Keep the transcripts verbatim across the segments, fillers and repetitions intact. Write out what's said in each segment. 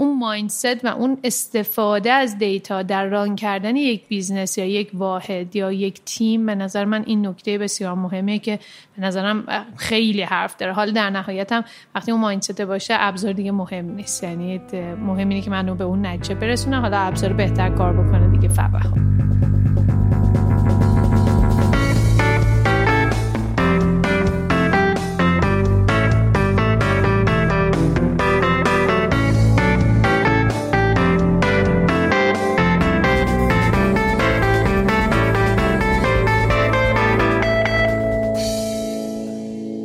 اون مایندست و اون استفاده از دیتا در ران کردن یک بیزنس یا یک واحد یا یک تیم، به نظر من این نکته بسیار مهمه که به نظرم خیلی حرف داره. حال در نهایت هم وقتی اون مایندست باشه ابزار دیگه مهم نیست، یعنی مهم اینه که منو به اون نتیجه برسونه، حالا ابزار بهتر کار بکنه دیگه. فبخ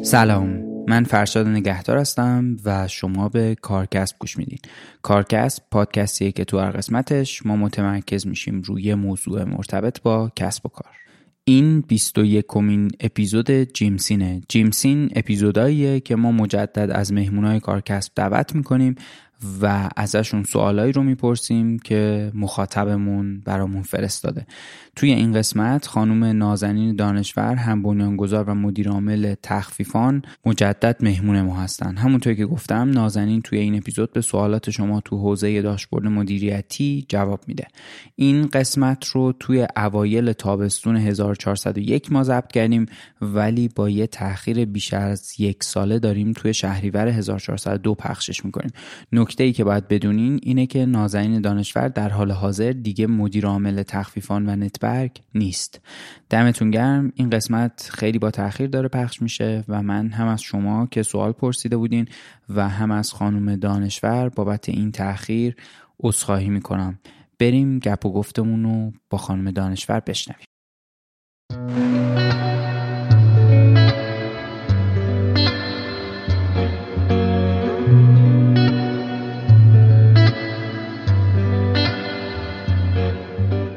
سلام، من فرشاد نگهدار هستم و شما به کارکسب گوش میدین. کارکسب پادکستیه که تو هر قسمتش ما متمرکز میشیم روی موضوع مرتبط با کسب و کار. این بیست و یکمین اپیزود جیم سینه. جیم سین اپیزوداییه که ما مجدد از مهمونای کارکسب دعوت میکنیم و ازشون سوالایی رو میپرسیم که مخاطبمون برامون فرستاده. توی این قسمت خانم نازنین دانشور، هم بنیانگذار و مدیر عامل تخفیفان، مجدد مهمون ما هستن. همونطور که گفتم، نازنین توی این اپیزود به سوالات شما تو حوزه داشبورد مدیریتی جواب میده. این قسمت رو توی اوایل تابستون هزار و چهارصد و یک ما ضبط کردیم، ولی با یه تأخیر بیش از یک ساله داریم توی شهریور هزار و چهارصد و دو پخشش میکنیم. نکته‌ای که باید بدونین اینه که نازنین دانشور در حال حاضر دیگه مدیر عامل تخفیفان و نتورک نیست. دمتون گرم، این قسمت خیلی با تأخیر داره پخش میشه و من هم از شما که سوال پرسیده بودین و هم از خانم دانشور بابت این تأخیر عذرخواهی میکنم. بریم گپ و گفتمون رو با خانم دانشور بشنویم.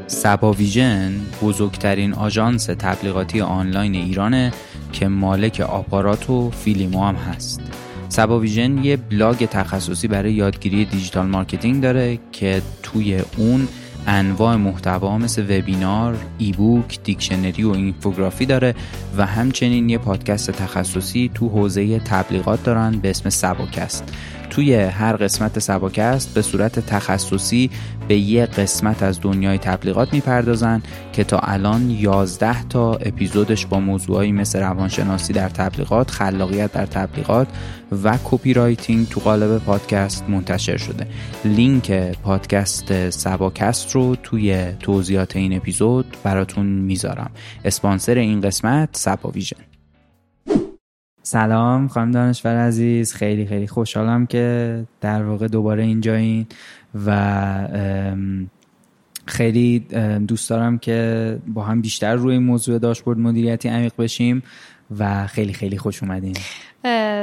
سبا ویژن بزرگترین آژانس تبلیغاتی آنلاین ایرانه که مالک آپارات و فیلیمو هم هست. سبا ویژن یه بلاگ تخصصی برای یادگیری دیجیتال مارکتینگ داره که توی اون انواع محتوا مثل وبینار، ایبوک، دیکشنری و اینفوگرافی داره و همچنین یه پادکست تخصصی تو حوزه تبلیغات دارن به اسم سباکست. توی هر قسمت سباکست به صورت تخصصی به یه قسمت از دنیای تبلیغات میپردازن که تا الان یازده تا اپیزودش با موضوعایی مثل روانشناسی در تبلیغات، خلاقیت در تبلیغات و کپی رایتینگ تو قالب پادکست منتشر شده. لینک پادکست سباکست رو توی توضیحات این اپیزود براتون میذارم. اسپانسر این قسمت سبا ویژن. سلام خانم دانشور عزیز، خیلی خیلی خوشحالم که در واقع دوباره اینجایین و خیلی دوست دارم که با هم بیشتر روی موضوع داشبورد مدیریتی عمیق بشیم و خیلی خیلی خوش اومدین.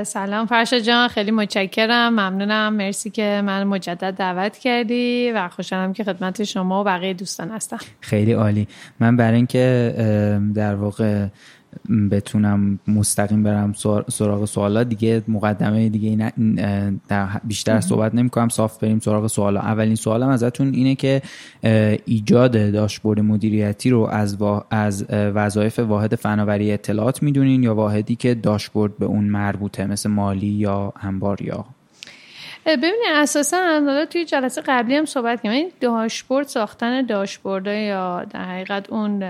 سلام فرشا جان، خیلی متشکرم، ممنونم، مرسی که من مجدد دعوت کردی و خوشحالم که خدمت شما و بقیه دوستان هستم. خیلی عالی. من برای اینکه در واقع بتونم مستقیم برم سراغ سوالا دیگه، مقدمه دیگه بیشتر صحبت نمی کنم، صاف بریم سراغ سوالا. اولین سوالم ازتون اینه که ایجاد داشبورد مدیریتی رو از وا... از وظایف واحد فناوری اطلاعات میدونین یا واحدی که داشبورد به اون مربوطه مثل مالی یا انبار؟ یا ببینید اساسا حالا توی جلسه قبلی هم صحبت کردیم، داشبورد ساختن داشبورد یا در حقیقت اون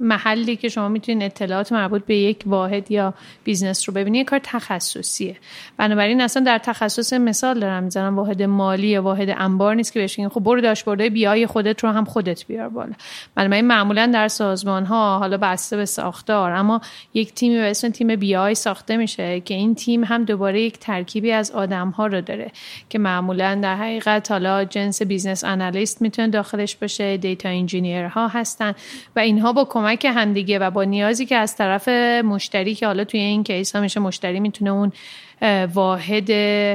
محلی که شما میتونید اطلاعات مربوط به یک واحد یا بیزنس رو ببینید کار تخصصیه. بنابراین اصلا در تخصص مثال دارم میزنم، واحد مالی یا واحد انبار نیست که بهش بگین خب برو داشبوردهای بی آی خودت رو هم خودت بیار بالا. بنابراین معمولا در سازمان‌ها حالا بسته به ساختار اما یک تیمی به اسم تیم بی آی ساخته میشه که این تیم هم دوباره یک ترکیبی از آدم‌ها رو داره که معمولا در حقیقت حالا جنس بیزنس آنالیست میتونه داخلش باشه، دیتا انجینیرها هستن و اینها با که هم دیگه و با نیازی که از طرف مشتری که حالا توی این کیس ها میشه مشتری میتونه اون واحد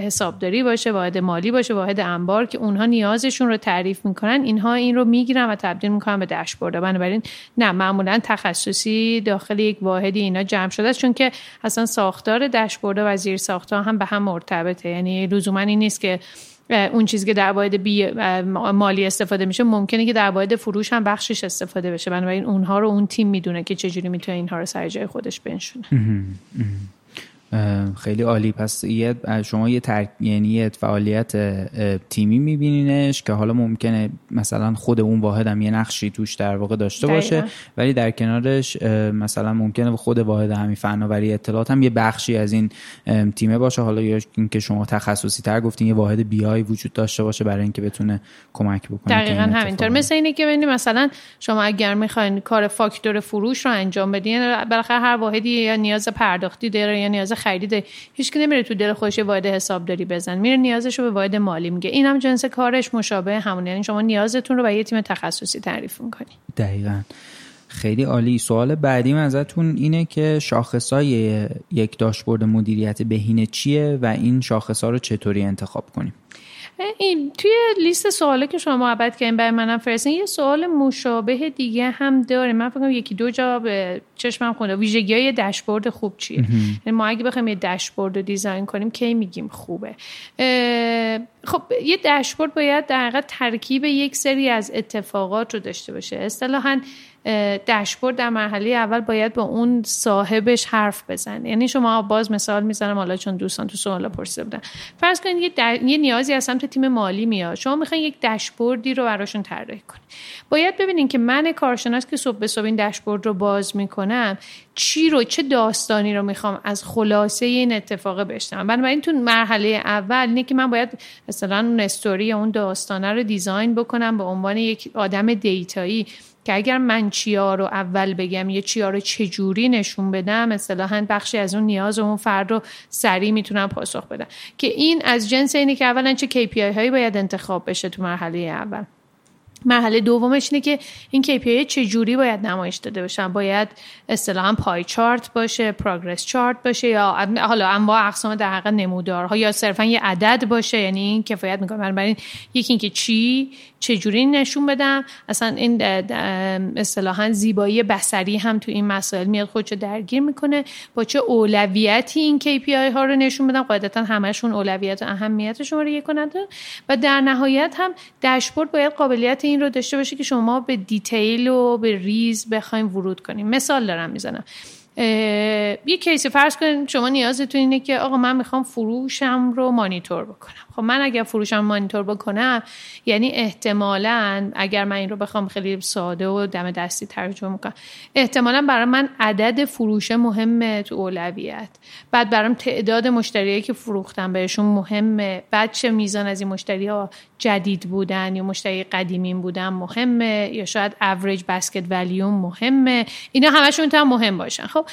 حسابداری باشه، واحد مالی باشه، واحد انبار، که اونها نیازشون رو تعریف میکنن، اینها این رو میگیرن و تبدیل میکنن به داشبورد. بنابراین نه، معمولا تخصصی داخل یک واحدی اینا جمع شده، چون که اصلا ساختار داشبورد و زیر ساختار هم به هم مرتبطه، یعنی لزوما این نیست که اون چیزی که در واحد مالی استفاده میشه ممکنه که در واحد فروش هم بخشش استفاده بشه. بنابراین اونها رو اون تیم میدونه که چجوری میتونه اینها رو سر جای خودش بنشونه. خیلی عالی. پس شما یه تر... یعنی یه فعالیت تیمی میبینینش که حالا ممکنه مثلا خود اون واحد هم یه نقشی توش در واقع داشته باشه دقیقا. ولی در کنارش مثلا ممکنه خود واحد همین فناوری اطلاعات هم یه بخشی از این تیمه باشه، حالا یا اینکه شما تخصصی تر گفتین یه واحد بی آی وجود داشته باشه برای اینکه بتونه کمک بکنه. دقیقاً همینطور. مثلا اینه که ببینید مثلا شما اگر میخواین کار فاکتور فروش رو انجام بدین، بالاخره هر واحدی یا نیاز پرداختی داره یا نیاز خریده، هیچ کی نمیره تو دل خودش واحد حسابداری بزن، میره نیازش رو به واحد مالی میگه. این هم جنس کارش مشابه همون، یعنی شما نیازتون رو به یه تیم تخصصی تعریف میکنی. دقیقاً. خیلی عالی. سوال بعدیم ازتون اینه که شاخصای یک داشبورد مدیریت بهینه چیه و این شاخصا رو چطوری انتخاب کنیم؟ این توی لیست سوالا که شما محبت کردین برای منم فرستین یه سوال مشابه دیگه هم داره، من فکر کنم یکی دو جا به چشمم خورد. ویژگی‌های داشبورد خوب چیه؟ یعنی ما اگه بخوایم یه داشبورد رو دیزاین کنیم کی میگیم خوبه؟ خب یه داشبورد باید در حقیقت ترکیب یک سری از اتفاقات رو داشته باشه. اصطلاحاً داشبورد در مرحله اول باید با اون صاحبش حرف بزنه. یعنی شما باز مثال میزنم، حالا چون دوستان تو سوالا پرسیده بودن، فرض کنید یه, در... یه نیازی از سمت تیم مالی میاد، شما میخواین یک داشبوردی رو براشون طراحی کنید. باید ببینین که من کارشناس که صبح به صبح این داشبورد رو باز میکنم چی رو، چه داستانی رو میخوام از خلاصه این اتفاق بشنوم. بنابراین تو مرحله اول اینه که من باید مثلا اون استوری یا اون داستانه رو دیزاین بکنم به عنوان یک آدم دیتایی که اگر من چیا رو اول بگم یا چیا رو چجوری نشون بدم، اصطلاحاً بخشی از اون نیاز و اون فرد رو سریع میتونم پاسخ بدم. که این از جنس اینه که اولا چه کی پی آی هایی باید انتخاب بشه تو مرحله اول. مرحله دومش اینه که این کی پی آی چجوری باید نمایش داده بشن، باید اصطلاحاً پای چارت باشه، پروگرس چارت باشه، یا حالا انواع اقسام در حقیقت نمودارها، یا صرفاً یه عدد باشه. یعنی این کفایت میکنه. بنابراین یکی اینکه چی چجوری نشون بدم، اصلا این اصطلاحاً زیبایی بصری هم تو این مسائل میاد خودشو درگیر میکنه، با چه اولویتی این کی پی آی ها رو نشون بدم. قاعدتاً همشون اولویت و اهمیتشون رو یک کنند و در نهایت هم داشبورد باید قابلیت این رو داشته باشه که شما به دیتیل و به ریز بخوایم ورود کنیم. مثال دارم میزنم، یه کیس فرض کنیم شما نیازتون اینه که آقا من میخوام فروشم رو مانیتور بکنم. خب من اگر فروشم مانیتور بکنم، یعنی احتمالاً اگر من این رو بخوام خیلی ساده و دم دستی ترجمه کنم، احتمالاً برای من عدد فروش مهمه تو اولویت، بعد برام تعداد مشتریایی که فروختم بهشون مهمه، بعد چه میزان از این مشتری‌ها جدید بودن یا مشتری قدیمی بودن مهمه، یا شاید اوریج بسکت ولیوم مهمه. اینا همشون تا مهم باشن. خب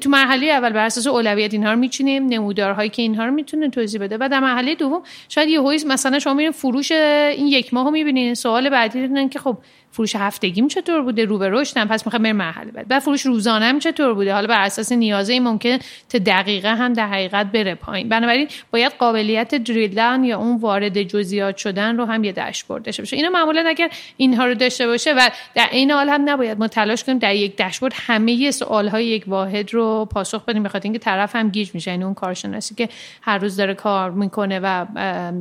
تو مرحله اول بر اساس اولویت اینها رو میچینیم، نمودارهایی که اینها رو میتونه توضیح بده. بعد در مرحله دوم شاید یه هویز مثلا شما میرین فروش این یک ماهو میبینین، سوال بعدی اینه که خب فروش هفتگیم چطور بوده، رو به رشدم، پس میخوام بریم مرحله بعد. بعد فروش روزانه‌م چطور بوده، حالا بر اساس نیازه ممکنه تا دقیقه هم در حقیقت بره پایین. بنابراین باید قابلیت دریل داون یا اون وارد جزئیات شدن رو هم یه داشبورد داشته باشه. اینا معمولا اگر اینها رو داشته باشه و در عین حال هم نباید ما تلاش کنیم در یک داشبورد همه سوال‌های یک واحد رو پاسخ بدیم، بخاطر اینکه طرف هم گیج میشه. یعنی اون کارشناسی که هر روز داره کار میکنه و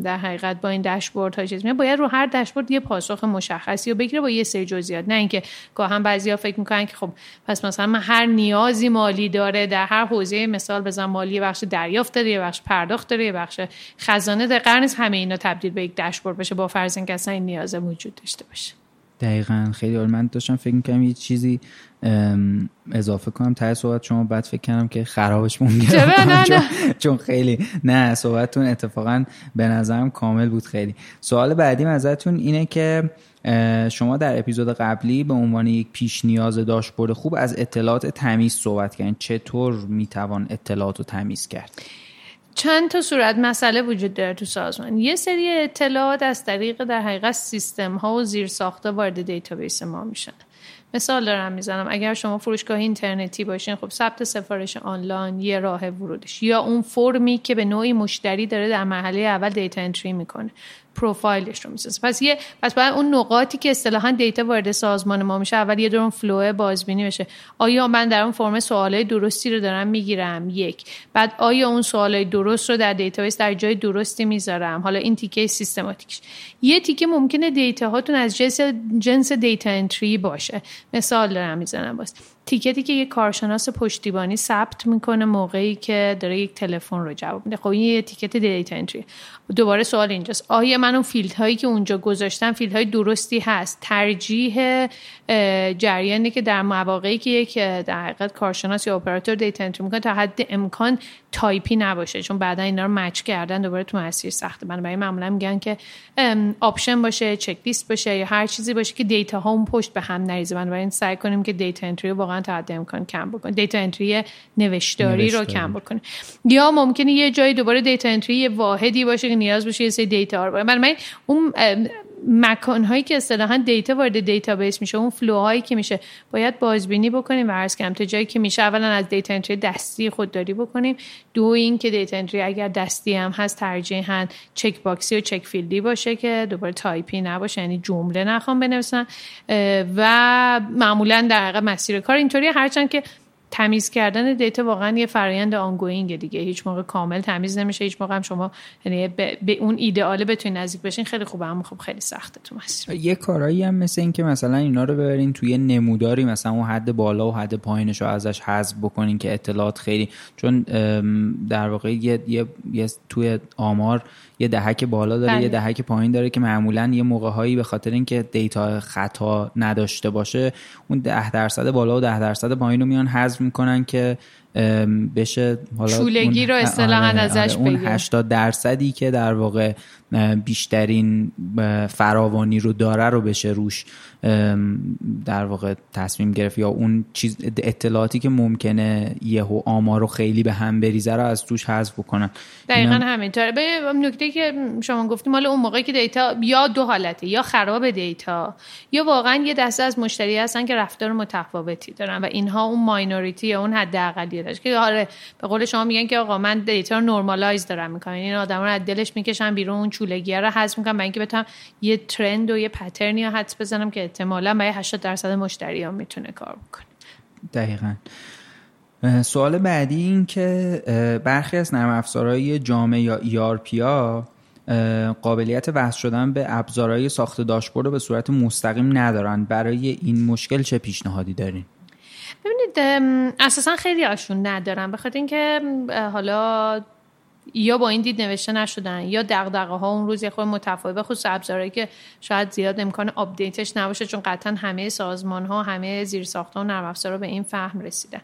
در حقیقت با این داشبوردها چیز می‌کنه، باید رو هر داشبورد یه پاسخ مشخصی رو بگیره با یه سری جزئیات. نه اینکه گاهن بعضیا فکر میکنن که خب پس مثلا من هر نیازی مالی داره در هر حوزه، مثال بزنم مالی بخش دریافت داره، بخش پرداخت داره، بخش خزانه داره، قرار نیست همه اینا تبدیل به یک داشبورد بشه با فرض اینکه اصلا این نیاز موجود داشته باشه. دقیقاً. خیلی عالی. من داشتم فکر می‌کردم یه چیزی اضافه کنم تا صحبت شما، بعد فکر کردم که خرابش می‌کنم چون, چون خیلی نه صحبتتون اتفاقاً به نظرم کامل بود. خیلی سوال بعدیم ازتون اینه که شما در اپیزود قبلی به عنوان یک پیش نیاز داشبورد خوب از اطلاعات تمیز صحبت کردین. چطور میتوان اطلاعات رو تمیز کرد؟ چند تا صورت مسئله وجود داره تو سازمان. یه سری اطلاعات از طریق در حقیقت سیستم ها و زیرساخت‌ها وارد دیتابیس ما میشن. مثال دارم میزنم، اگر شما فروشگاه اینترنتی باشین، خب ثبت سفارش آنلاین یه راه ورودش، یا اون فرمی که به نوعی مشتری داره در مرحله اول دیتا انتری میکنه، پروفایلش رو میسازه. پس یه پس باید اون نقاطی که اصطلاحاً دیتا وارد سازمان ما میشه اول یه دور اون فلوه بازبینی بشه. آیا من در اون فرم سوالای درستی رو دارم میگیرم؟ یک. بعد آیا اون سوالای درست رو در دیتابیس در جای درستی میذارم؟ حالا این تیکه سیستماتیکش. یه تیکه ممکنه دیتا هاتون از جنس جنس دیتا انتری باشه. مثال دارم میزنم واسه تیکتی که یک کارشناس پشتیبانی ثبت میکنه موقعی که داره یک تلفن رو جواب میده. خب این یه تیکت دیتا انتری. دوباره سوال اینجاست، آیا من اون فیلدهایی که اونجا گذاشتم فیلدهای درستی هست؟ ترجیح جریانی که در مواقعی که یک در حقیقت کارشناس یا اپراتور دیتا انتری میکنه تا حد امکان تایپی نباشه، چون بعدا اینا رو مچ کردن دوباره تو مسیر سخته. بنابراین معمولا میگن که آپشن باشه، چک لیست باشه، یا هر چیزی باشه که دیتا ها اون پشت به هم نریزه. بنابراین سعی کنیم که دیتا انتری واقعا تا حد امکان کم بکنه، دیتا انتری نوشتاری رو کم بکنه. یا ممکنه یه جایی دوباره دیتا انتری واحدی باشه که نیاز باشه یه سری دیتا رو. بنابراین اون مکان‌هایی که اصطلاحاً دیتا وارد دیتابیس میشه، اون فلوهایی که میشه باید بازبینی بکنیم و عرض کردم تا جایی که میشه اولا از دیتا انتری دستی خودداری بکنیم. دو این که دیتا انتری اگر دستی هم هست ترجیحاً چک باکسی و چک فیلدی باشه که دوباره تایپی نباشه، یعنی جمله نخوام بنویسن. و معمولاً در حقیقت مسیر کار اینطوری، هرچند که تمیز کردن دیتا واقعا یه فرآیند آنگوینگ دیگه، هیچ موقع کامل تمیز نمیشه، هیچ موقع هم شما یعنی به, به اون ایدئال بتونین نزدیک بشین خیلی خوبه، اما خب خیلی سخته تو مسیر. یه کارایی هم مثل این که مثلا اینا رو ببرین توی نموداری، مثلا اون حد بالا و حد پایینش رو ازش حذف بکنین که اطلاعات خیلی، چون در واقع یه, یه،, یه توی آمار یه دهک بالا داره بله. یه دهک پایین داره که معمولا یه موقع‌هایی به خاطر اینکه دیتا خطا نداشته باشه اون ده درصد بالا و ده درصد پایین رو میان حذف میکنن که بشه حالا شولگی رو اصطلاحاً ازش بگیرن. اون هشتاد درصدی که در واقع بیشترین فراوانی رو داره رو بشه روش در واقع تصمیم گرفت، یا اون چیز اطلاعاتی که ممکنه یهو آمارو خیلی به هم بریزه رو از توش حذف بکنن. دقیقاً همینطوره. به نکته که شما گفتیم، حالا اون موقعی که دیتا یا دو حالته، یا خراب دیتا یا واقعاً یه دسته از مشتری هستن که رفتار متفاوتی دارن و اینها اون ماینوریتی یا اون حداقلی داشت که آره به قول شما میگن که آقا من دیتا رو نورمالایز دارم میکنم، این آدما رو از دلش میکشن بیرون، چولگی رو حذف میکنم برای اینکه بتونم یه ترند و یه پترنی رو حدس بزنم که احتمالاً برای هشتاد درصد مشتریام میتونه کار بکنه. دقیقاً. سوال بعدی این که برخی از نرم افزارهای جامعه یا ای آر پی ها قابلیت وصل شدن به ابزارهای ساخت داشبورد رو به صورت مستقیم ندارن. برای این مشکل چه پیشنهادی دارین؟ ببینید اساساً خیلی آشون ندارن، بخاطر اینکه حالا یا با این دید نوشته نشدن یا دغدغه ها اون روز یه خورده متفاوت، به خصوص ابزارهایی که شاید زیاد امکان آپدیتش نباشه، چون قطعا همه سازمان ها همه زیرساخت ها و نرم افزارها به این فهم رسیدن.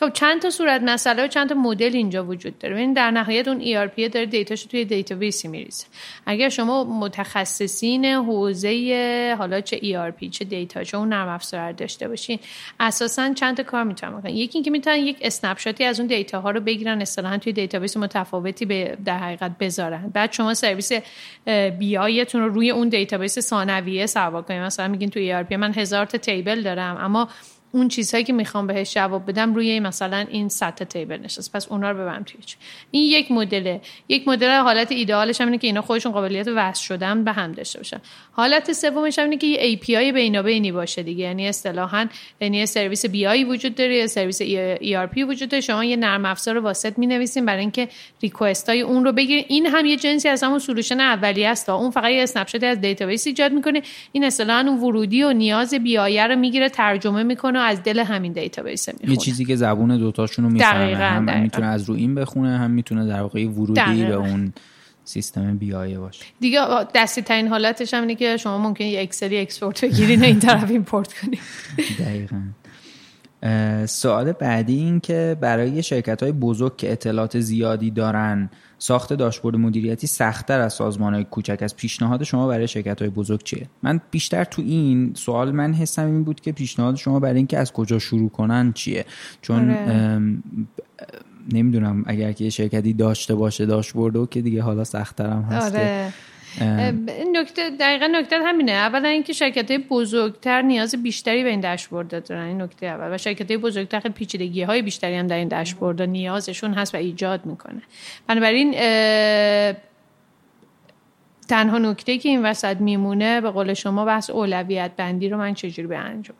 خب چند تا صورت مسئله و چند تا مدل اینجا وجود داره. ببین در نهایت اون ای آر پی داره دیتاشو توی دیتابیس میریزه. اگر شما متخصصین حوزه حالا چه ای آر پی چه دیتا چه اون نرم افزار داشته باشین، اساسا چند تا کار میتونن بکنن. یکی اینکه میتونن یک اسنپ شاتی از اون دیتا ها رو بگیرن، اصطلاحاً توی دیتابیس متفاوت سیکیوریتی در حقیقت بذارن. بعد شما سرویس بی آیتون رو روی اون دیتابیس ثانویه سوار کنید. مثلا میگین تو ای آر پی من هزار تا تیبل دارم، اما اون چیزهایی که میخوام بهش جواب بدم روی مثلا این صد تا تیبل نشست، پس اونا رو ببرم توی چی. این یک مدله. یک مدل حالت ایدئالش همینه که اینا خودشون قابلیت وصل شدن به هم داشته باشن. حالت سومش همینه که یه ای پی آی بینابینی باشه دیگه، یعنی اصطلاحاً یعنی سرویس بی آی وجود داره یا سرویس ای آر پی وجود داره، شما یه نرم افزار واسط مینویسین برای اینکه ریکوئستای اون رو بگیرین. این هم یه جنسی از همون سولوشن اولیه است، اون فقط یه اسنپ‌شات از دیتابیس ایجاد میکنه. این اصطلاحاً اون ورودی و نیاز بی آی رو میگیره، ترجمه میکنه از دل همین دیتابیس میخونه. یه چیزی که زبون دوتاشون رو میفهمه، هم, هم میتونه از رو این بخونه، هم میتونه در واقع ورودی دقیقا به اون سیستم بی آی باشه دیگه. دستی ترین حالتش هم اینه که شما ممکنه یه اکسلی اکسپورت بگیرین و این طرف ایمپورت کنید. دقیقاً. سوال بعدی این که برای شرکت‌های بزرگ که اطلاعات زیادی دارن ساخت داشبورد مدیریتی سخت‌تر از سازمان‌های کوچک است. پیشنهاد شما برای شرکت‌های بزرگ چیه؟ من بیشتر تو این سوال من حسم این بود که پیشنهاد شما برای اینکه از کجا شروع کنن چیه، چون نمیدونم اگر که شرکتی داشته باشه داشبوردو که دیگه حالا سخت‌ترم هست. آره. نکته دقیقاً نکته همینه. اولا اینکه شرکت‌های بزرگتر نیاز بیشتری به این داشبورد دارن، این نکته اول، و شرکت‌های بزرگتر خیلی پیچیدگی‌های بیشتری هم در این داشبورد نیازشون هست و ایجاد میکنه. بنابراین تنها نکته که این وسط میمونه به قول شما بحث اولویت بندی رو من چجوری به انجام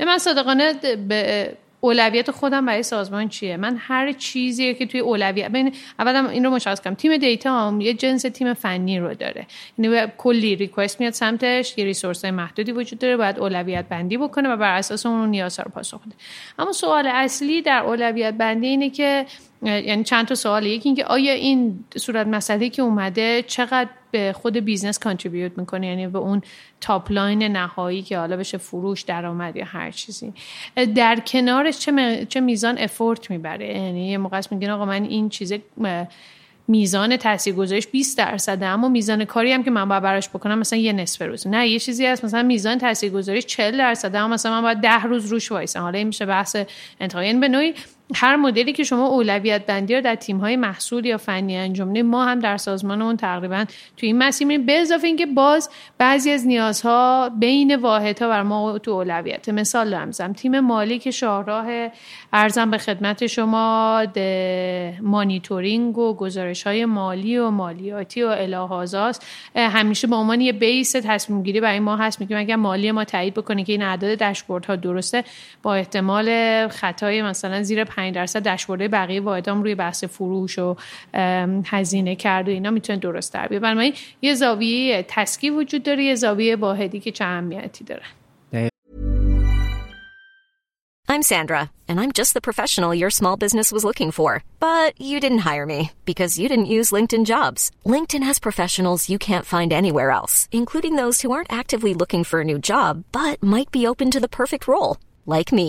من صادقانه به اولویت خودم برای سازمان چیه. من هر چیزی که توی اولویت ببین، اولا این رو مشخص کنم، تیم دیتا هم یه جنس تیم فنی رو داره، یعنی کلی ریکوست میاد سمتش، یه ریسورس محدودی وجود داره، باید اولویت بندی بکنه و بر اساس اون نیازها رو پاسخ بده. اما سوال اصلی در اولویت بندی اینه که، یعنی چند تا سواله. یکی اینکه آیا این صورت مسئله که اومده چقدر به خود بیزنس کانتریبیوت میکنه، یعنی به اون تاپ لاین نهایی که حالا بشه فروش، درآمد یا هر چیزی، در کنارش چه, م... چه میزان افورت میبره. یعنی یه موقع میگن آقا من این چیزه میزان تاثیرگذاریش بیست درصده، اما میزان کاری هم که من باید براش بکنم مثلا یه نصف روز، نه یه چیزی هست مثلا میزان تاثیرگذاریش چهل درصده، اما مثلا من باید ده روز روش وایسم. حالا این میشه بحث انتهایی. به نوعی هر مدلی که شما اولویت بندی رو در تیم‌های محصول یا فنی انجام میدید، ما هم در سازمانمون تقریبا تو این مسیر میریم، به اضافه اینکه باز بعضی از نیازها بین واحدها بر ما تو اولویت. مثال لمزم تیم مالی که شاهراه ارزم به خدمت شما مانیتورینگ و گزارش‌های مالی و مالیاتی و الهازاست، همیشه به عنوان یه بیس تصمیم گیری برای ما هست. میگیم اگر مالی ما تایید بکنه که این اعداد داشبوردها درسته، با احتمال خطای مثلا زیر پنج درصد داشبورد بقیه واحدام روی بحث فروش و هزینه کرد و اینا میتونه درست در بیاد. بنابراین یه زاویه تسکیه وجود داره، یه زاویه واحدی که چه اهمیتی داره. I'm Sandra, and I'm just the professional your small business was looking for. But you didn't hire me because you didn't use LinkedIn Jobs. LinkedIn has professionals you can't find anywhere else, including those who aren't actively looking for a new job but might be open to the perfect role, like me.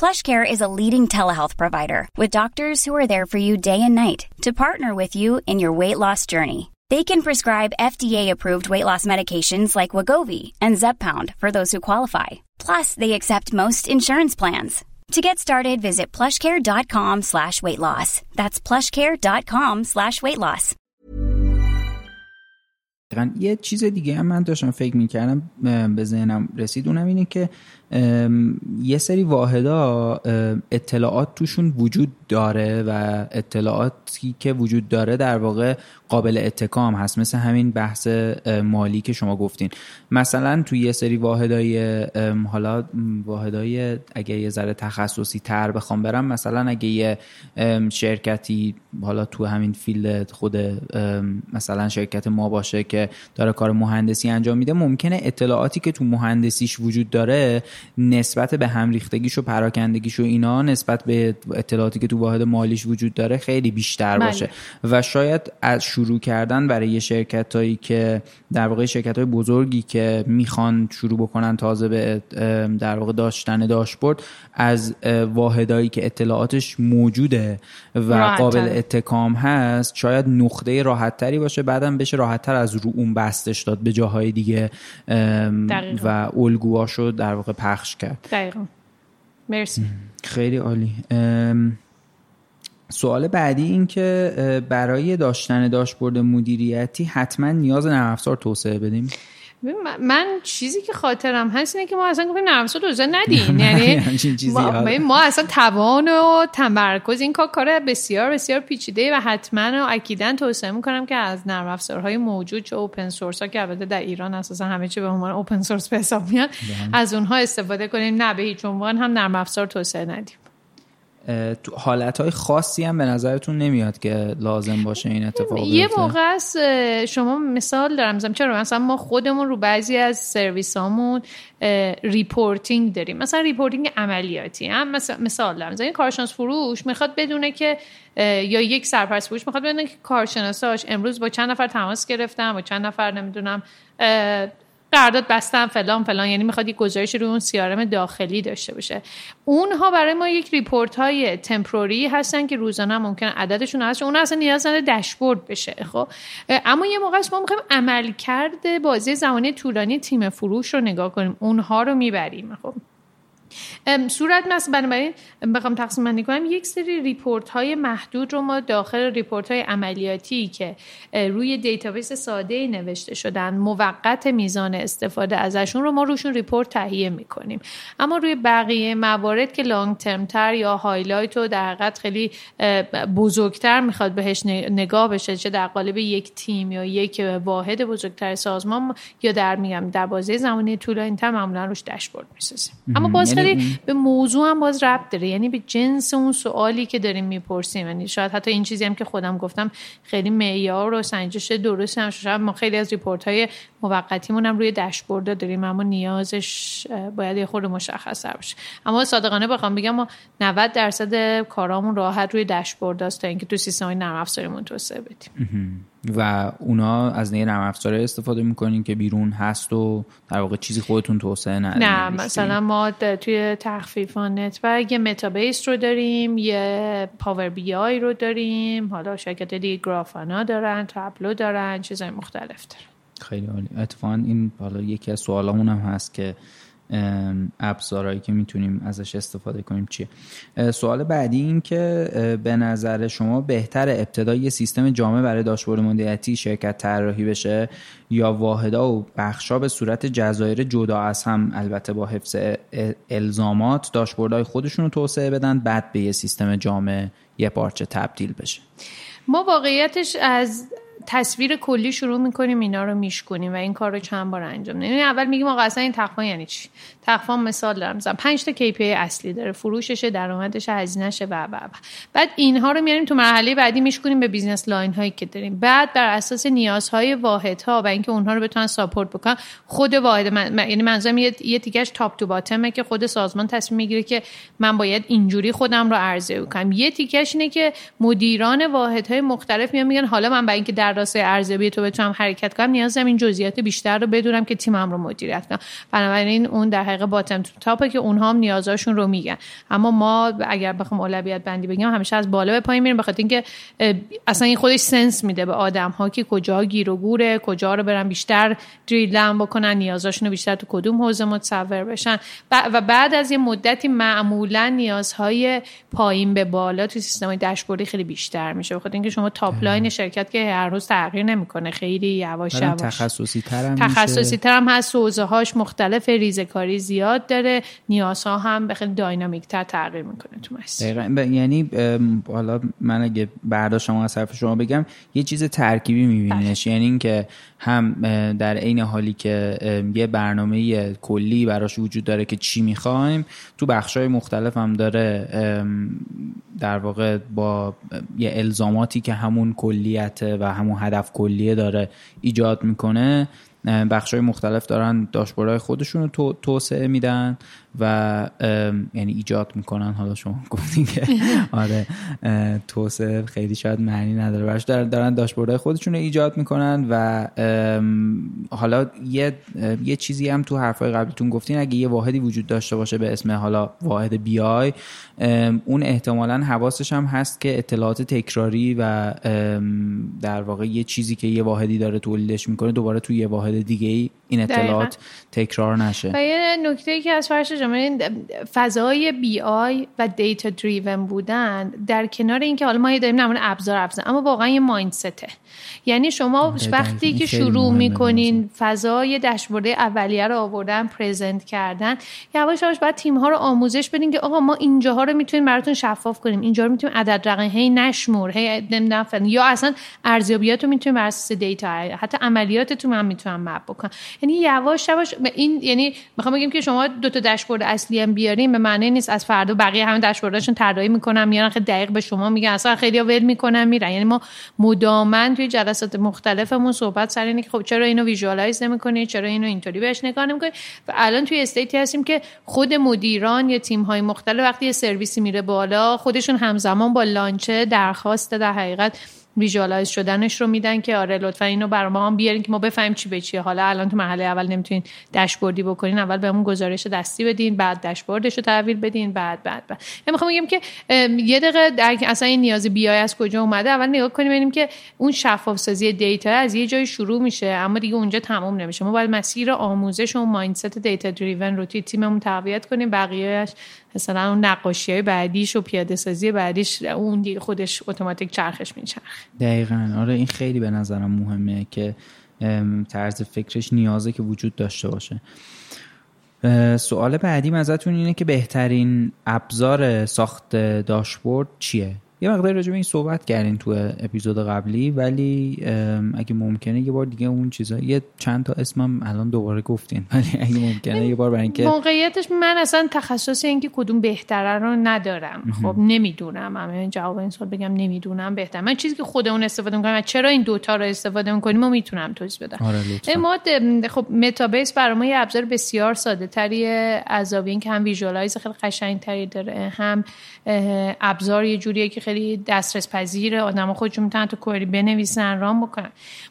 PlushCare is a leading telehealth provider with doctors who are there for you day and night to partner with you in your weight loss journey. They can prescribe F D A-approved weight loss medications like Wegovy and Zepbound for those who qualify. Plus, they accept most insurance plans. To get started, visit plushcare.com slash weight loss. That's plushcare.com slash weight loss. یه چیز دیگه هم من داشتم فکر میکردم به ذهنم رسید، اونم اینه که یه سری واحدا اطلاعات توشون وجود داره و اطلاعاتی که وجود داره در واقع قابل اتکام هست، مثل همین بحث مالی که شما گفتین. مثلا توی یه سری واحدای حالا واحدای اگه یه ذره تخصصی تر بخوام برم، مثلا اگه یه شرکتی حالا تو همین فیلد خود مثلا شرکت ما باشه که که داره کار مهندسی انجام میده ممکنه اطلاعاتی که تو مهندسیش وجود داره نسبت به همریختگیش و پراکندگیش و اینا نسبت به اطلاعاتی که تو واحد مالیش وجود داره خیلی بیشتر باشه و شاید از شروع کردن برای شرکتایی که در واقع شرکتای بزرگی که میخوان شروع بکنن تازه به در واقع داشتن داشبورد از واحدایی که اطلاعاتش موجوده و قابل اتکام هست شاید نقطه راحت تری باشه، بعدم بشه راحت تر از رو اون بستش داد به جاهای دیگه و الگوهاشو در واقع پخش کرد. دقیقا. مرسی. خیلی عالی. سوال بعدی این که برای داشتن داشبورد مدیریتی حتما نیاز نرم افزار توسعه بدیم؟ من چیزی که خاطرم هست اینه که ما اصلا گفتیم نرم افزار توسعه ندین، یعنی ما اصلا توان و تمرکز این کار کاره بسیار بسیار پیچیده و حتما و اکیداً توسعه میکنم که از نرم افزارهای موجود چه اوپن سورس ها که البته در ایران اساسا همه چی به عنوان اوپن سورس به حساب میاد از اونها استفاده کنیم، نه به هیچ عنوان هم نرم افزار توسعه ندیم. تو حالتهای خاصی هم به نظرتون نمیاد که لازم باشه این اتفاق بیفته؟ یه موقع است شما مثال دارم میزنم، چرا مثلا ما خودمون رو بعضی از سرویسامون ریپورتینگ داریم، مثلا ریپورتینگ عملیاتی هم مثلا مثال دارم میزنم، کارشناس فروش میخواد بدونه که یا یک سرپرست فروش میخواد بدونه که کارشناساش امروز با چند نفر تماس گرفتن، با چند نفر نمیدونم قرارداد بستن فلان فلان، یعنی میخواد یک گزارش روی اون سی آر ام داخلی داشته باشه. اونها برای ما یک ریپورت های تمپوری هستن که روزانه ممکنه عددشون هست، اون اصلا نیاز نداره داشبورد بشه. خب اما یه موقع ما میخوایم عملکرد بازه زمانی طولانی تیم فروش رو نگاه کنیم، اونها رو میبریم. خب صورت مثلا بنابراین بخوام تقسیم بندی کنم، یک سری ریپورت های محدود رو ما داخل ریپورت های عملیاتی که روی دیتابیس ساده نوشته شدن موقت میزان استفاده ازشون رو ما روشون ریپورت تهیه میکنیم، اما روی بقیه موارد که لانگ ترم تر یا هایلایت رو در حقیقت خیلی بزرگتر میخواد بهش نگاه بشه، چه در قالب یک تیم یا یک واحد بزرگتر سازمان یا در میگم در بازه زمانی طولانی‌تر معمولا روش داشبورد میسازیم. اما باز به موضوع هم باز ربط داره، یعنی به جنس اون سوالی که داریم میپرسیم، یعنی شاید حتی این چیزی هم که خودم گفتم خیلی معیار و سنجش درست هم شد. ما خیلی از ریپورت‌های موقتیمون هم روی داشبورد داریم، اما نیازش باید یه خورده مشخص‌تر باشه. اما صادقانه بخوام بگم ما نود درصد کارامون راحت روی داشبورد است تا اینکه تو سیستم‌های نرم افزاریمون توسعه بدیم. و اونا از نه نرم افزار استفاده میکنین که بیرون هست و در واقع چیزی خودتون توسعه ندید؟ نه، مثلا ما توی تخفیفان نتورک یه متابیس رو داریم، یه پاور بی آی رو داریم، حالا شرکت دیگه گرافانا دارن، تابلو دارن، چیزای مختلف دارن. خیلی عالی. اتفاقاً این حالا یکی از سوالامون هم هست که ابزارهایی که میتونیم ازش استفاده کنیم چیه. سوال بعدی این که به نظر شما بهتر ابتدای یه سیستم جامع برای داشبورد مدیریتی شرکت طراحی بشه یا واحدها و بخشا به صورت جزایر جدا از هم البته با حفظ الزامات داشبوردهای خودشون رو توسعه بدن بعد به یه سیستم جامع یه پارچه تبدیل بشه؟ ما واقعیتش از تصویر کلی شروع میکنیم، اینا رو میشکنیم و این کار رو چند بار انجام میدیم. اول میگیم آقا اصلا این تخفیف یعنی چی؟ تخفیف مثال دارم مثلا پنج تا کی پی آی اصلی داره، فروشش، درآمدش، هزینه‌ش و و و. بعد اینها رو میاریم تو مرحله بعدی میشکنیم به بیزنس لاین هایی که داریم، بعد بر اساس نیازهای واحدها و اینکه اونها رو بتونن ساپورت بکنن خود واحد من... یعنی منظورم یه, یه تیکش تاپ تو باتمه که خود سازمان تصمیم میگیره که من باید اینجوری خودم رو عرضه بکنم، یه تیکش اینه که مدیران واحدهای مختلف میان میگن حالا من برای اینکه در راسته ارزیابی تو بتونم حرکت کنم نیازم این جزئیات بیشتر رو بدونم که تیمم رو مدیریت کنم. بنابراین اون در حقیقت باتم تاپه که اونها هم نیازاشون رو میگن، اما ما اگر بخوام اولویت بندی بگم همیشه از بالا به پایین میریم، بخاطر اینکه اصلا این خودش سنس میده به آدم‌ها که کجا گیر و گوره، کجا رو برن بیشتر دریلم بکنن، نیازاشون رو بیشتر تو کدوم حوزه متصور بشن و بعد از یه مدتی معمولا نیازهای پایین به بالا تو سیستم‌های داشبوردی خیلی بیشتر میشه، بخاطر اینکه شما تاپ لاین شرکت که هر روز تغییر نمیکنه خیلی یواش یواش تخصصی تر هم تخصصی تر هم هست، حوزه هاش مختلف، ریزکاری زیاد داره، نیازها هم خیلی داینامیک تر تغییر میکنه تو ماست. یعنی حالا من اگه برداشتم از حرف شما بگم یه چیز ترکیبی میبینیش، یعنی اینکه هم در عین حالی که یه برنامه کلی براش وجود داره که چی میخوایم، تو بخش‌های مختلف هم داره در واقع با یه الزاماتی که همون کلیته و همون اون هدف کلیه داره ایجاد میکنه، بخش‌های مختلف دارن داشبوردهای خودشون رو تو، توسعه میدن و یعنی ایجاد میکنن. حالا شما گفتین که آره توسعه خیلی شاید معنی نداره، برش دارن داشبوردهای خودشون رو ایجاد میکنن و حالا یه یه چیزی هم تو حرفای قبلتون گفتین، اگه یه واحدی وجود داشته باشه به اسم حالا واحد بی آی، اون احتمالاً حواسش هم هست که اطلاعات تکراری و در واقع یه چیزی که یه واحدی داره تولیدش میکنه دوباره تو یه واحد دیگه ای این اطلاعات تکرار نشه. و یه نکته‌ای که از فرش جمعه فضای بی آی و دیتا دریون بودن در کنار اینکه حالا ما داریم نمونه ابزار ابزار، اما واقعا یه مایندسته. یعنی شما وقتی که شروع میکنین فضای داشبورد اولیه رو آوردن پرزنت کردن، یواش یواش باید تیم ها رو آموزش بدین که آقا ما اینجاها رو میتونیم براتون شفاف کنیم، اینجا رو میتونیم عدد رقم هی نشمور هی نمیدونم فلان، یا اصلا ارزیابیات رو میتونیم بر اساس دیتا، حتی عملیاتتون هم میتونم مپ بکنم. یعنی یواش یواش این، یعنی میخوام بگم که شما دو تا داشبورد اصلی هم بیارین به معنی نیست از فردا بقیه همه داشبورداشون طراحی میکنن میارن خیلی دقیق به شما میگن، اصلا خیلی ول میکنن میرن. یعنی ما مدام توی جلسات مختلفمون صحبت سر اینه که خب چرا اینو ویژوالایز نمیکنید، چرا اینو اینطوری بهش نگاه نمیکنید. و الان توی استیتی هستیم که خود مدیران یا تیم های مختلف وقتی یه سرویسی میره بالا، خودشون همزمان با لانچ درخواست در حقیقت ویژوالایز شدنش رو میدن که آره لطفا اینو برام هم بیارین که ما بفهمیم چی به چیه. حالا الان تو مرحله اول نمیتونین داشبوردی بکنین، اول بهمون گزارش دستی بدین، بعد داشبوردش رو تحویل بدین، بعد بعد بعد من میخوام بگم که یه دقیقه اصلا این نیاز بی آی از کجا اومده اول نگاه کنیم ببینیم که اون شفاف سازی دیتا از یه جای شروع میشه اما دیگه اونجا تمام نمیشه. ما باید مسیر آموزش و مایندست دیتا دریون رو توی تیممون تقویت کنیم، بقیه‌اش مثلا اون نقاشی‌های بعدیش و پیاده‌سازی بعدیش اون دیگه خودش اتوماتیک چرخش میچرخه. دقیقاً آره، این خیلی به نظرم مهمه که طرز فکرش نیازه که وجود داشته باشه. سوال بعدیم ازتون اینه که بهترین ابزار ساخت داشبورد چیه؟ یه مقدار راجع به این صحبت کردین تو اپیزود قبلی، ولی اگه ممکنه یه بار دیگه اون چیزا، یه چند تا اسمم الان دوباره گفتین، ولی اگه ممکنه یه بار برای اینکه واقعیتش من اصلا تخصص اینکه کدوم بهتره رو ندارم، خب نمیدونم. همین جواب این سوال بگم نمیدونم بهتره، من چیزی که خودمون استفاده می‌کنیم چرا این دوتا رو استفاده می‌کنیم ما میتونم توضیح بدم. آره ما خب متابیس برام یه ابزار بسیار ساده‌تریه از این که هم ویژوالایز خیلی قشنگ‌تری داره، هم ابزار یه جوریه که خیلی دسترس پذیره، آدم‌ها خودشون میتونن تو کوئری بنویسن رام بکنن.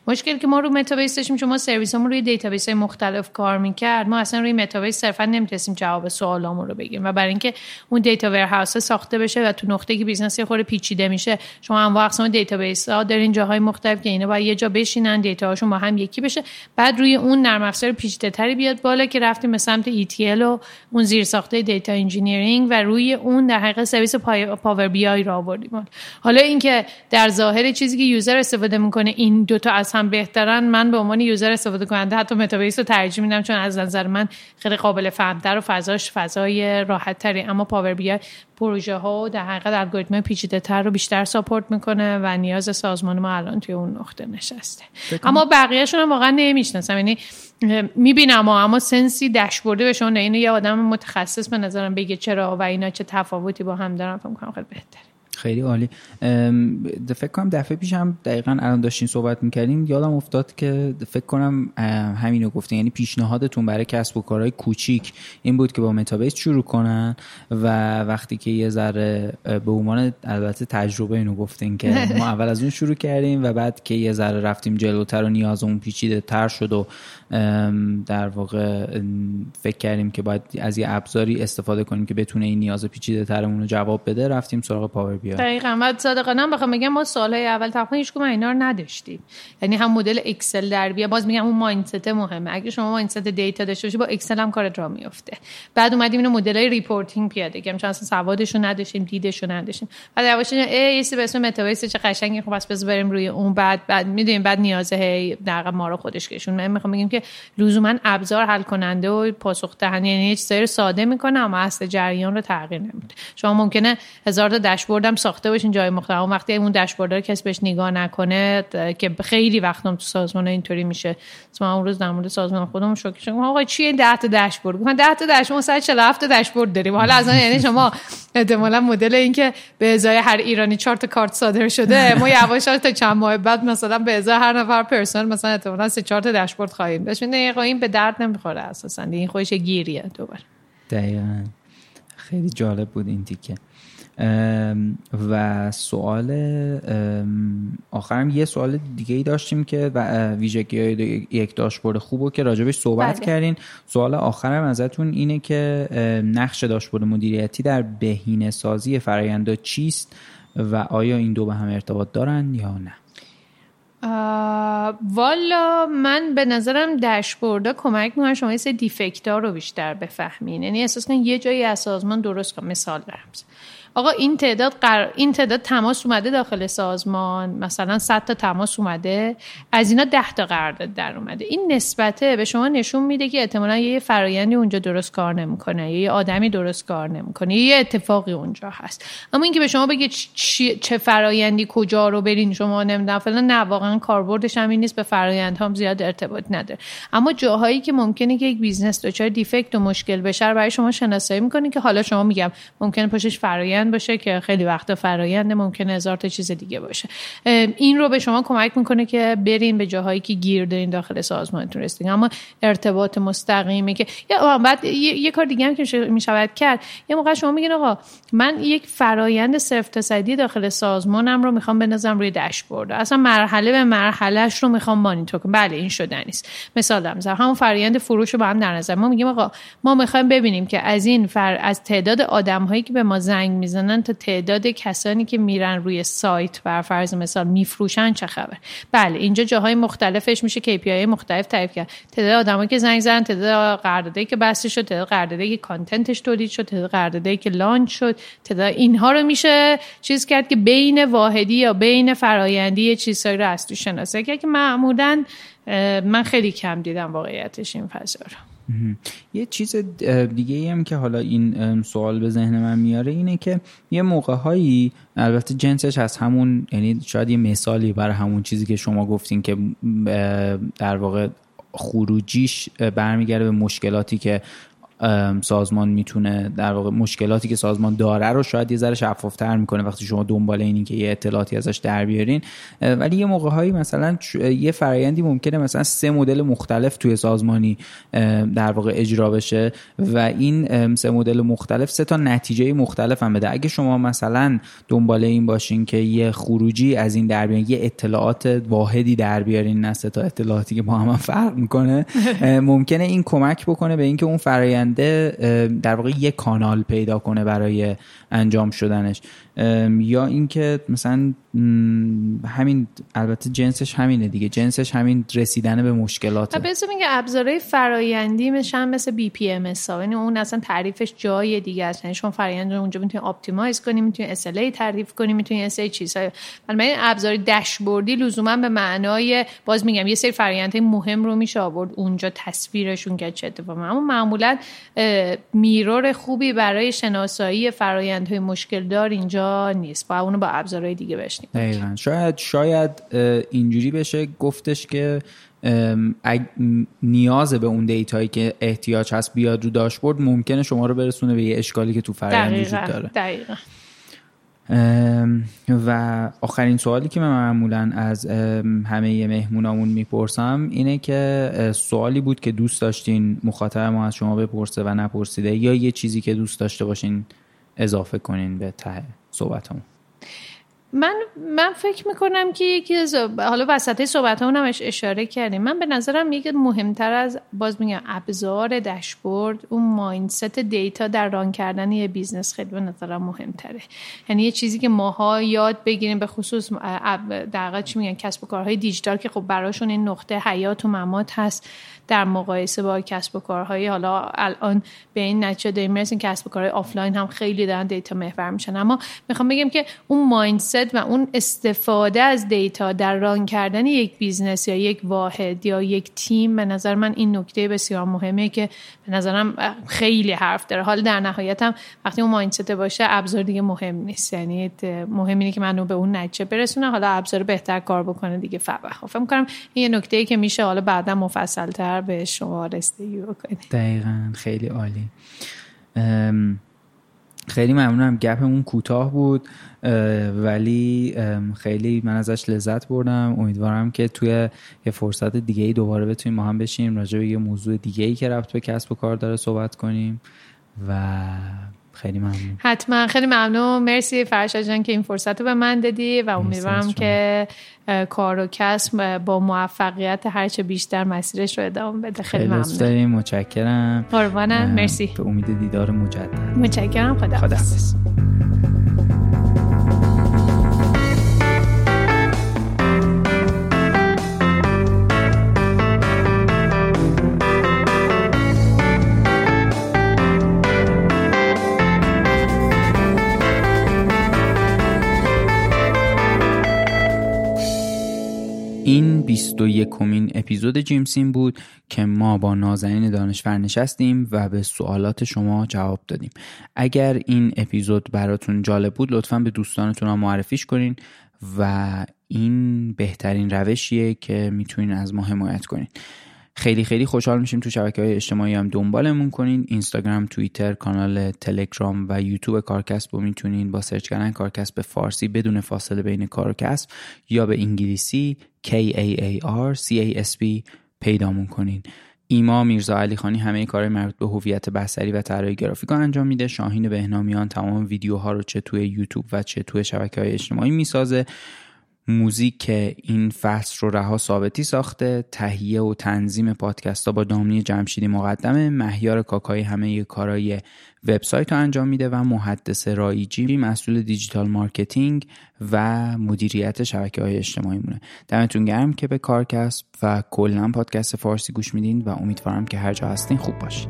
مشکلی که ما رو متابیس داشتیم، شما سرویسمون روی دیتابیس‌های مختلف کار میکرد، ما اصلا روی متابیس صرفا نمیتونستیم جواب سوالامون رو بگیم و برای اینکه اون دیتا ورهاوس ساخته بشه و تو نقطه‌ای که بیزنس خورده پیچیده میشه، شما انواع اقسام دیتابیس‌ها دارین جاهای مختلف که اینا باید یه جا بشینن دیتاهاشون با هم یکی بشه، بعد روی اون نرم افزار پیچیده‌تری بیاد بالا که رفتیم به سمت ای تی ال و اون زیرساخته دیتا انجینیرینگ و روی اون در حقیقت سرویس پاور بی آی را آورد. حالا اینکه در ظاهر چیزی که یوزر استفاده میکنه این دوتا از هم بهترن، من به عنوان یوزر استفاده کننده حتی متابیس رو ترجیح میدم چون از نظر من خیلی قابل فهمتر و فضاش فضای راحت تری، اما پاور بی آی پروژه ها و در حقیقت الگوریتم پیچیده تر رو بیشتر ساپورت میکنه و نیاز سازمان ما الان توی اون نقطه نشسته. اما بقیه‌شون هم واقعا نمیشناسم، یعنی میبینم اما سنسی داشبورد بهشون اینو یه آدم متخصص به نظرم بگه چرا و اینا چه تفاوتی با هم دارن فکر می‌کنم خیلی بهتره. خیلی عالی. فکر کنم دفعه پیش هم دقیقاً الان داشتین صحبت می‌کردیم، یادم افتاد که فکر کنم همینو گفتین، یعنی پیشنهادتون برای کسب و کارهای کوچیک این بود که با متابیس شروع کنن و وقتی که یه ذره به عنوان البته تجربه اینو گفتین که ما اول از اون شروع کردیم و بعد که یه ذره رفتیم جلوتر و نیازمون پیچیده‌تر شد و در واقع فکر کردیم که باید از یه ابزاری استفاده کنیم که بتونه این نیاز پیچیده‌ترمون رو جواب بده، رفتیم سراغ پاور بی آی. دقیقاً. بعد صادقانه بخوام بگم ما سالهای اول تقریبا هیچ کدوم اینا رو نداشتیم، یعنی هم مدل اکسل در بیا، باز میگم اون مایندست مهمه، اگه شما مایندست دیتا داشته باشی با اکسل هم کارت راه میفته. بعد اومدیم اینو مدلای ریپورتینگ پیاده کردیم چون اصلا سوادش رو نداشتیم، دیدش رو نداشتیم، بعد یواش یواش ای سی به اسم متابیس چه قشنگه، خب بس بز بریم روی اون، بعد بعد میدونیم بعد نیازه هی در ما رو خودش کشون. من میخوام بگم که لزوما ابزار حل کننده و پاسخ دهنده یعنی چیزای ساده میکنه اما اصل جریان رو تغییر نمیده. شما ممکنه هزار تا داشبورد هم ساخته باشین جای محتوا، وقتی اون داشبوردها رو کسی بهش نگاه نکنه که خیلی وقتام تو سازمان اینطوری میشه. مثلا اون روز در مورد سازمان خودمون شوکه شدم، آقا چی این ده تا داشبورد؟ گفتن ده تا داشبورد، صد و چهل و هفت تا داشبورد داریم. حالا از اون یعنی شما احتمالاً مدل این که به ازای هر ایرانی چهار تا کارت صادر شده، ما یواش یواش تا چند ماه بعد مثلا به ازای هر نفر پرسونال مثلا احتمالاً سه چهار تا داشبورد خواهیم داشت. نه این به درد نمیخوره اساساً، این خودش گیریه. دوباره دقیقاً خیلی جالب بود این تیکه. و سوال آخرم یه سوال دیگه ای داشتیم که ویژگی‌های یک داشبورد خوبه که راجبش صحبت بله. کردین. سوال آخرم ازتون اینه که نقش داشبورد مدیریتی در بهینه سازی فرآیندها چیست و آیا این دو به هم ارتباط دارن یا نه؟ والا من به نظرم داشبوردها کمک میکنن شما این سری دیفکت‌ها رو بیشتر بفهمین. یعنی اساساً یه جایی از سازمان درست کنم، مثال برم آقا این تعداد قر... این تعداد تماس اومده داخل سازمان، مثلا صد تا تماس اومده، از اینا ده تا قرارداد در اومده. این نسبته به شما نشون میده که احتمالاً یه فرآیندی اونجا درست کار نمیکنه، یه آدمی درست کار نمیکنه، یه اتفاقی اونجا هست. اما اینکه به شما بگه چ... چه فرآیندی کجا رو برین شما نمیدونم فعلا، نه واقعا کاربردش هم این نیست، به فرآیند هم زیاد ارتباط نداره. اما جاهایی که ممکنه که یک بیزنس دچار دیفکت و مشکل بشه برای شما شناسایی میکنین که حالا شما میگم ممکنه پشتش فرآیند باشه که خیلی وقتا فرآیند ممکنه هزار تا چیز دیگه باشه. این رو به شما کمک میکنه که برین به جاهایی که گیر دارین داخل سازمانتون رسیدین. اما ارتباط مستقیمی که یا بعد یه،, یه کار دیگه هم که میشود کرد، یه موقع شما میگین آقا من یک فرآیند صفر تا صدی داخل سازمانم رو میخوام بنازم روی داشبورد، اصلا مرحله به مرحلهش رو میخوام مانیتور کنم. بله این شدنی نیست. مثلا مثلا همون فرآیند فروش رو با هم در نظر ما میگیم آقا ما میخوایم ببینیم که از این فر... از تعداد آدم‌هایی که به ما زنگ می زنن تا تعداد کسانی که میرن روی سایت بر فرض مثال میفروشن چه خبر. بله اینجا جاهای مختلفش میشه کی پی آی مختلف تعریف کرد، تعداد آدمایی که زنگ زدن، تعداد قراردادی که بسته شد، تعداد قراردادی که کانتنتش تولید شد، تعداد قراردادی که لانچ شد، تعداد اینها رو میشه چیز کرد که بین واحدی یا بین فرآیندی چیزایی رو از تو شناسایی کرد که معمولا من خیلی کم دیدم واقعیتش این فضا رو. یه چیز دیگه هم که حالا این سوال به ذهن من میاره اینه که یه موقع هایی البته جنسش از همون، یعنی شاید یه مثالی برای همون چیزی که شما گفتین که در واقع خروجیش برمیگرده به مشکلاتی که سازمان میتونه در واقع مشکلاتی که سازمان داره رو شاید یه ذره شفافتر میکنه وقتی شما دنبال اینین که یه اطلاعاتی ازش در بیارین. ولی یه موقع هایی مثلا یه فرآیندی ممکنه مثلا سه مدل مختلف توی سازمانی در واقع اجرا بشه و این سه مدل مختلف سه تا نتیجه مختلف هم بده. اگه شما مثلا دنبال این باشین که یه خروجی از این در بیارین، یه اطلاعات واحدی در بیارین، نه سه تا اطلاعاتی که با هم فرق میکنه، ممکنه این کمک بکنه به اینکه اون فرآیند در واقع یک کانال پیدا کنه برای انجام شدنش. یا اینکه مثلا همین البته جنسش همینه دیگه، جنسش همین رسیدن به مشکلاته. بذار میگه ابزارهای فرآیندی میشن مثل بی پی ام حساب، یعنی اون اصلا تعریفش جای دیگه است. یعنی شما فرآیند رو اونجا میتونید اپتیمایز کنی، میتونید اس ال ای تعریف کنی، میتونید اس ای چیزهای. بنابراین ابزار داشبوردی لزوما به معنای باز میگم یه سری فرآیندهای مهم رو میشه آورد اونجا تصویرشون کرد چه اتفاقی، اما معمولا میرور خوبی برای شناسایی فرآیندهای مشکل دار اینجا نیست. با اونو با ابزارهای دیگه بهش نگاه. شاید شاید اینجوری بشه گفتش که نیاز به اون دیتایی که احتیاج هست بیاد رو داشبورد، ممکنه شما رو برسونه به یه اشکالی که تو فرآیند وجود داره. دقیقاً. و آخرین سوالی که من معمولا از همه مهمونامون میپرسم اینه که سوالی بود که دوست داشتین مخاطب ما از شما بپرسه و نپرسیده، یا یه چیزی که دوست داشته باشین اضافه کنین به ته صحبتمون. من من فکر میکنم که یکی از حالا وسطی صحبتمون هم اشاره کردیم، من به نظرم یکی مهمتر از باز میگم ابزار داشبورد، اون مایندست دیتا در ران کردن یه بیزنس خیلی به نظرم مهمتره. یعنی یه چیزی که ماها یاد بگیریم، به خصوص در واقع چی میگن کسب و کارهای دیجیتال که خب براشون این نقطه حیات و ممات هست در مقایسه با کسب و کارهای حالا الان به این نتیجه داریم میرسیم، کسب و کارهای آفلاین هم خیلی دارن دیتا محور میشن. اما میخوام بگم که اون مایندست درصد و اون استفاده از دیتا در ران کردن یک بیزنس یا یک واحد یا یک تیم، به نظر من این نکته بسیار مهمه که به نظرم خیلی حرف داره. حال در نهایت هم وقتی اون مایندست باشه ابزار دیگه مهم نیست، یعنی مهم اینه که منو به اون نتیجه برسونه، حالا ابزار بهتر کار بکنه دیگه. فکر می‌کنم این یه نکته‌ای که میشه حالا بعدا مفصل‌تر به شما رسیدگی بکنه. دقیقاً، خیلی عالی. ام... خیلی ممنونم، گپمون کوتاه بود ولی خیلی من ازش لذت بردم. امیدوارم که توی یه فرصت دیگه‌ای دوباره بتونیم ما هم بشیم راجع به یه موضوع دیگه‌ای که ربط به کسب و کار داره صحبت کنیم و خیلی ممنون. حتما، خیلی ممنون، مرسی فرشاد جان که این فرصت رو به من دادی و امیدوارم که کار و کسب با موفقیت هرچه بیشتر مسیرش رو ادامه بده. خیلی ممنون، دوست داریم، متشکرم. قربانم، مرسی. به امید دیدار مجدد. متشکرم، خداحافظ. این بیست و یکمین اپیزود جیم سین بود که ما با نازنین دانشور نشستیم و به سوالات شما جواب دادیم. اگر این اپیزود براتون جالب بود لطفاً به دوستانتون هم معرفیش کنین و این بهترین روشیه که میتونین از ما حمایت کنین. خیلی خیلی خوشحال میشیم تو شبکه‌های اجتماعی هم دنبالمون کنین. اینستاگرام، توییتر، کانال تلگرام و یوتیوب کارکسب رو میتونین با سرچ کردن کارکسب به فارسی بدون فاصله بین کار و کسب یا به انگلیسی کی ای ای آر سی ای اس بی پیدامون کنین. ایما میرزا علی خانی همه کارهای مربوط به هویت بصری و طراحی گرافیک رو انجام میده. شاهین بهنامیان تمام ویدیوها رو چه توی یوتیوب و چه توی شبکه‌های اجتماعی میسازه. موزیک این فصل رو رها ثابتی ساخته. تهیه و تنظیم پادکست ها با دامنی جمشیدی مقدمه. مهیار کاکایی همه کارهای وبسایت رو انجام میده و محدث رایجی مسئول دیجیتال مارکتینگ و مدیریت شبکه‌های اجتماعی مونه. دمتون گرم که به کارکسب و کلا پادکست فارسی گوش میدین و امیدوارم که هر جا هستین خوب باشین.